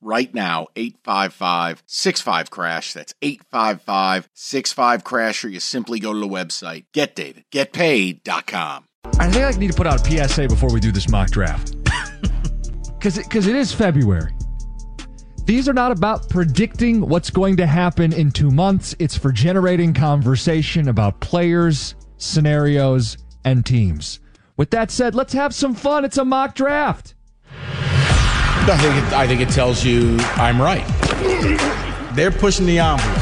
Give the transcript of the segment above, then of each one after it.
Right now, 855-65-CRASH. That's 855-65-CRASH, or you simply go to the website, getdavidgetpaid.com. I think I need to put out a PSA before we do this mock draft. Because it is February. These are not about predicting what's going to happen in 2 months. It's for generating conversation about players, scenarios, and teams. With that said, let's have some fun. It's a mock draft. I think it tells you I'm right. They're pushing the envelope.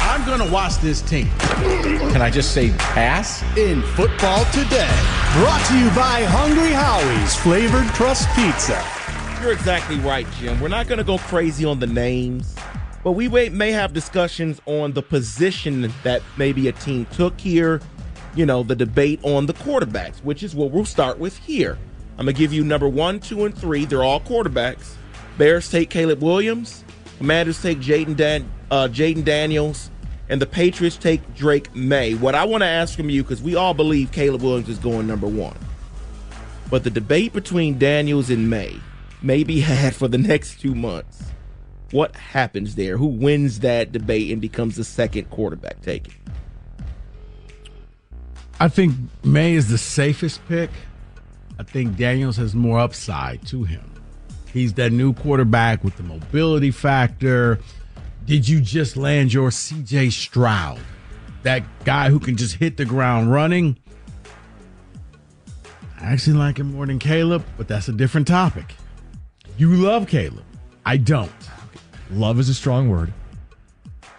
I'm going to watch this team. Can I just say pass? In Football Today, brought to you by Hungry Howie's Flavored Crust Pizza. You're exactly right, Jim. We're not going to go crazy on the names, but we may have discussions on the position that maybe a team took here. You know, the debate on the quarterbacks, which is what we'll start with here. I'm going to give you number 1, 2, and 3. They're all quarterbacks. Bears take Caleb Williams. Commanders take Jayden Daniels. And the Patriots take Drake May. What I want to ask from you, because we all believe Caleb Williams is going number 1. But the debate between Daniels and May may be had for the next 2 months. What happens there? Who wins that debate and becomes the second quarterback taken? I think May is the safest pick. I think Daniels has more upside to him. He's that new quarterback with the mobility factor. Did you just land your CJ Stroud? That guy who can just hit the ground running. I actually like him more than Caleb, but that's a different topic. You love Caleb. I don't. Love is a strong word.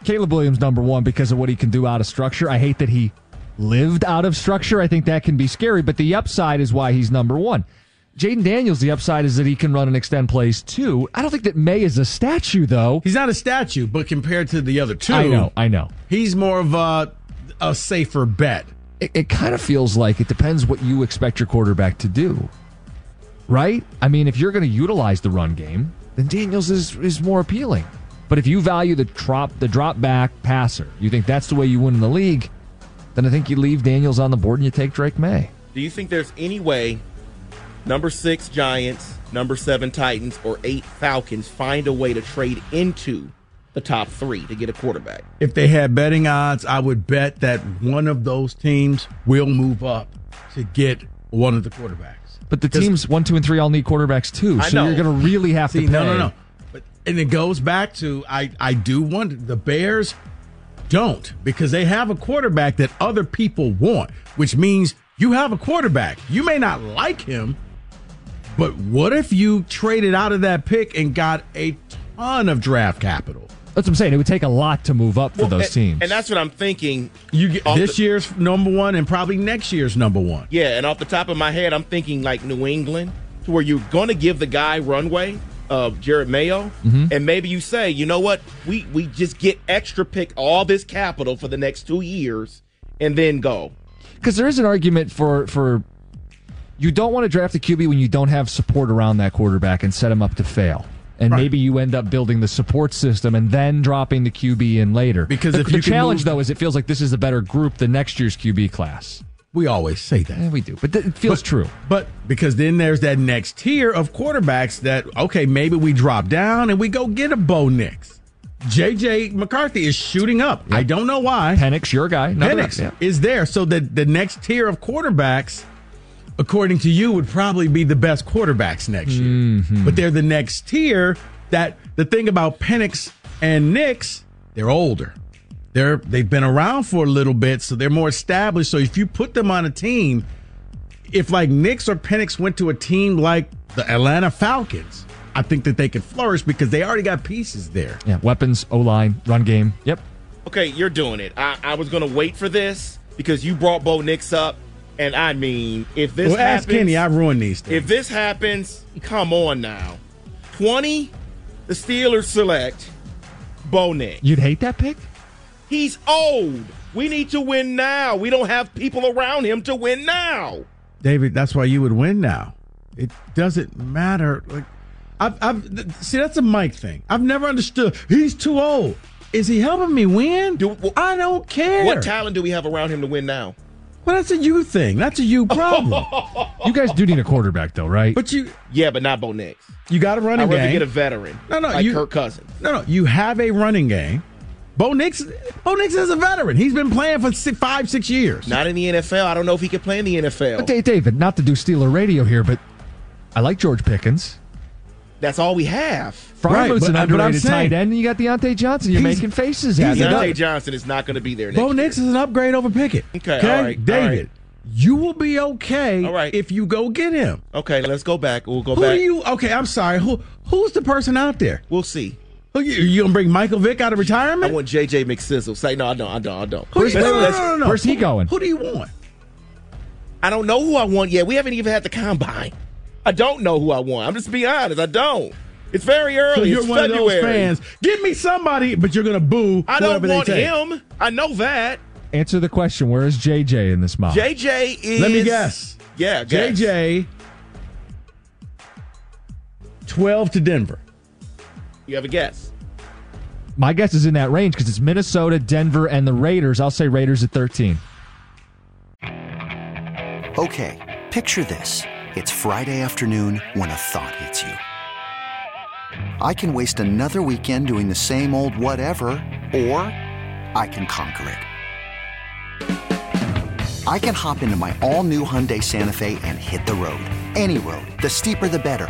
Caleb Williams, number 1, because of what he can do out of structure. I hate that he lived out of structure. I think that can be scary, but the upside is why he's number 1. Jayden Daniels, the upside is that he can run and extend plays too. I don't think that May is a statue, though. He's not a statue, but compared to the other two, I know. He's more of a safer bet. It kind of feels like it depends what you expect your quarterback to do, right? I mean, if you're going to utilize the run game, then Daniels is more appealing. But if you value the drop back passer, you think that's the way you win in the league, then I think you leave Daniels on the board and you take Drake May. Do you think there's any way number 6 Giants, number 7 Titans, or 8 Falcons find a way to trade into the top 3 to get a quarterback? If they had betting odds, I would bet that one of those teams will move up to get one of the quarterbacks. But the teams 1, 2, and 3 all need quarterbacks too, so you're going to really have to pay. No. And it goes back to, I do wonder, the Bears don't, because they have a quarterback that other people want, which means you have a quarterback. You may not like him, but what if you traded out of that pick and got a ton of draft capital? That's what I'm saying. It would take a lot to move up for those teams. And that's what I'm thinking. You get this year's number 1 and probably next year's number 1. Yeah, and off the top of my head, I'm thinking like New England, to where you're going to give the guy runway of Jared Mayo, and maybe you say, you know what, we just get extra pick all this capital for the next 2 years and then go. Because there is an argument for you don't want to draft a QB when you don't have support around that quarterback and set him up to fail. And maybe you end up building the support system and then dropping the QB in later. Because the challenge, though, is it feels like this is a better group than next year's QB class. We always say that. Yeah, we do. But it feels true. But because then there's that next tier of quarterbacks that, okay, maybe we drop down and we go get a Bo Nix. JJ McCarthy is shooting up. Yep. I don't know why. Penix, your guy. Penix is there. So that the next tier of quarterbacks, according to you, would probably be the best quarterbacks next year. But they're the next tier. That the thing about Penix and Nix, they're older. They've been around for a little bit, so they're more established. So if you put them on a team, if like Nix or Penix went to a team like the Atlanta Falcons, I think that they could flourish because they already got pieces there. Yeah, weapons, O-line, run game. Yep. Okay, you're doing it. I was going to wait for this because you brought Bo Nix up. And I mean, if this happens. Ask Kenny, I ruined these things. If this happens, come on now. 20, the Steelers select Bo Nix. You'd hate that pick? He's old. We need to win now. We don't have people around him to win now. David, that's why you would win now. It doesn't matter. Like, I've see, that's a Mike thing. I've never understood. He's too old. Is he helping me win? I don't care. What talent do we have around him to win now? Well, that's a you thing. That's a you problem. You guys do need a quarterback, though, right? But not Bo Nix. You got a running game. I'd rather get a veteran. Like Kirk Cousins. No, you have a running game. Bo Nix is a veteran. He's been playing for 5-6 years. Not in the NFL. I don't know if he can play in the NFL. But David, not to do Steeler radio here, but I like George Pickens. That's all we have. Fryermuth's an underrated tight end, and you got Deontay Johnson. You're making faces at him. Deontay Johnson is not going to be there next year. Bo Nix is an upgrade over Pickett. Okay, all right. David, you will be okay if you go get him. Okay, let's go back. We'll go back. Okay, I'm sorry. Who's the person out there? We'll see. You going to bring Michael Vick out of retirement? I want JJ McSizzle. Say, no, I don't. No. Where's he going? Who do you want? I don't know who I want yet. We haven't even had the combine. I don't know who I want. I'm just being honest. I don't. It's very early. So you're it's one February. Of those fans. Give me somebody, but you're going to boo. I don't want him. I know that. Answer the question. Where is JJ in this mob? JJ is. Let me guess. Yeah, guess. JJ, 12 to Denver. You have a guess? My guess is in that range because it's Minnesota, Denver, and the Raiders. I'll say Raiders at 13. Okay, picture this. It's Friday afternoon when a thought hits you. I can waste another weekend doing the same old whatever, or I can conquer it. I can hop into my all-new Hyundai Santa Fe and hit the road. Any road. The steeper, the better.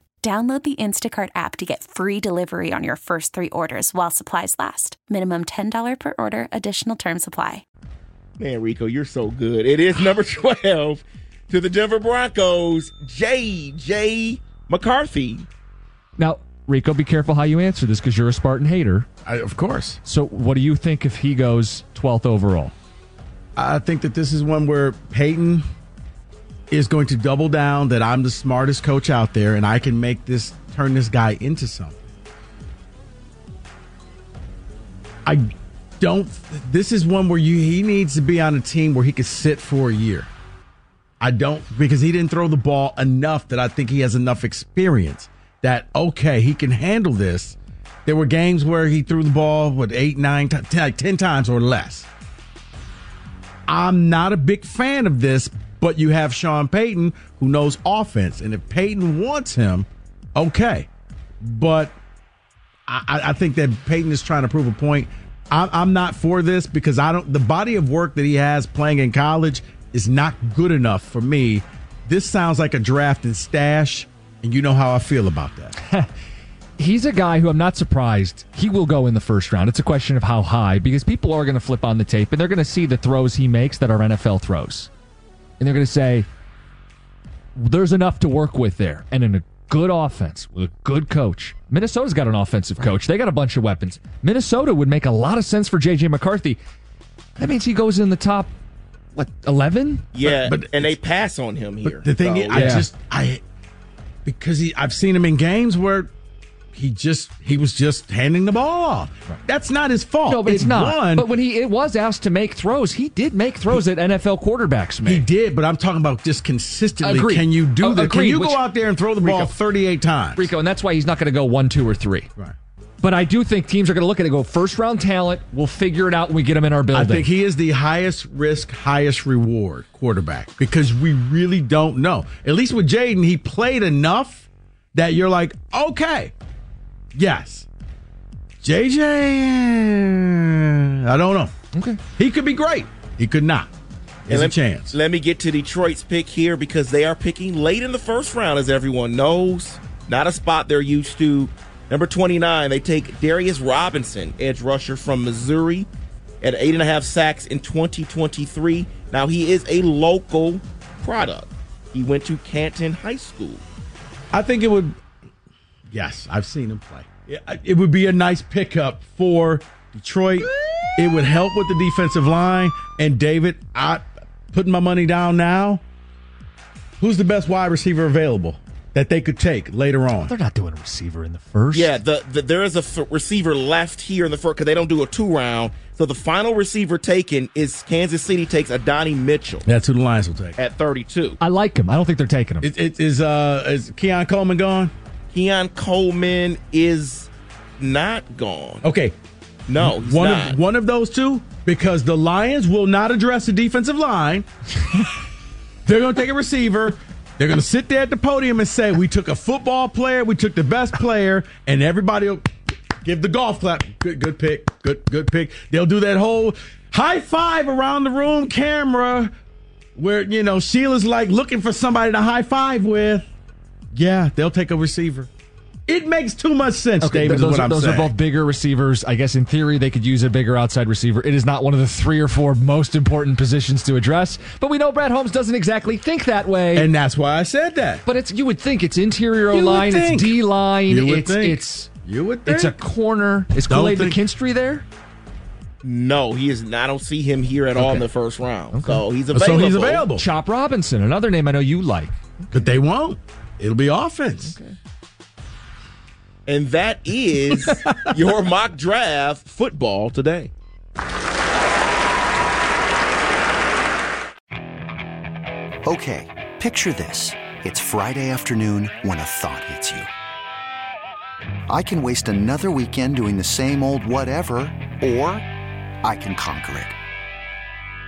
Download the Instacart app to get free delivery on your first 3 orders while supplies last. Minimum $10 per order. Additional terms apply. Man, Rico, you're so good. It is number 12 to the Denver Broncos, J.J. McCarthy. Now, Rico, be careful how you answer this because you're a Spartan hater. Of course. So what do you think if he goes 12th overall? I think that this is one where Peyton is going to double down that I'm the smartest coach out there and I can make this, turn this guy into something. This is one where he needs to be on a team where he could sit for a year. Because he didn't throw the ball enough that I think he has enough experience that, okay, he can handle this. There were games where he threw the ball, 8, 9, 10 times or less. I'm not a big fan of this, but you have Sean Payton who knows offense. And if Payton wants him, okay. But I think that Payton is trying to prove a point. I'm not for this because the body of work that he has playing in college is not good enough for me. This sounds like a draft and stash, and you know how I feel about that. He's a guy who I'm not surprised he will go in the first round. It's a question of how high, because people are going to flip on the tape, and they're going to see the throws he makes that are NFL throws. And they're going to say, there's enough to work with there. And in a good offense, with a good coach. Minnesota's got an offensive coach. They got a bunch of weapons. Minnesota would make a lot of sense for JJ McCarthy. That means he goes in the top 11? Yeah, but they pass on him here. The thing is, I've seen him in games where he was just handing the ball off. Right. That's not his fault. No, but it's not. But when he was asked to make throws, he did make throws that NFL quarterbacks made. He did, but I'm talking about just consistently. Agreed. Can you do that? Can you go out there and throw the ball 38 times? Rico, and that's why he's not going to go 1, 2, or 3. Right. But I do think teams are going to look at it and go, first-round talent, we'll figure it out when we get him in our building. I think he is the highest-risk, highest-reward quarterback because we really don't know. At least with Jayden, he played enough that you're like, okay, yes. JJ, I don't know. Okay. He could be great. He could not. There's a chance. Let me get to Detroit's pick here because they are picking late in the first round, as everyone knows. Not a spot they're used to. Number 29, they take Darius Robinson, edge rusher from Missouri, at 8.5 sacks in 2023. Now, he is a local product. He went to Canton High School. I think it would, yes, I've seen him play. It would be a nice pickup for Detroit. It would help with the defensive line. And, David, I'm putting my money down now. Who's the best wide receiver available that they could take later on? They're not doing a receiver in the first. Yeah, there is a receiver left here in the first because they don't do a 2-round. So the final receiver taken is Kansas City takes Adonai Mitchell. That's who the Lions will take. At 32. I like him. I don't think they're taking him. Is Keon Coleman gone? Keon Coleman is not gone. Okay. No, he's not. One of those two, because the Lions will not address the defensive line. They're going to take a receiver. They're going to sit there at the podium and say, we took a football player, we took the best player, and everybody will give the golf clap. Good pick. Good pick. They'll do that whole high five around the room camera where, Sheila's like looking for somebody to high five with. Yeah, they'll take a receiver. It makes too much sense, okay, David, those are both bigger receivers. I guess in theory they could use a bigger outside receiver. It is not one of the 3 or 4 most important positions to address. But we know Brad Holmes doesn't exactly think that way. And that's why I said that. But you would think it's interior line, it's D-line, it's a corner. Is Kool-Aid McKinstry there? No, he is not. I don't see him here at all in the first round. Okay. So he's available. Chop Robinson, another name I know you like. But they won't. It'll be offense. Okay. And that is your mock draft football today. Okay, picture this. It's Friday afternoon when a thought hits you. I can waste another weekend doing the same old whatever, or I can conquer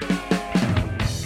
it.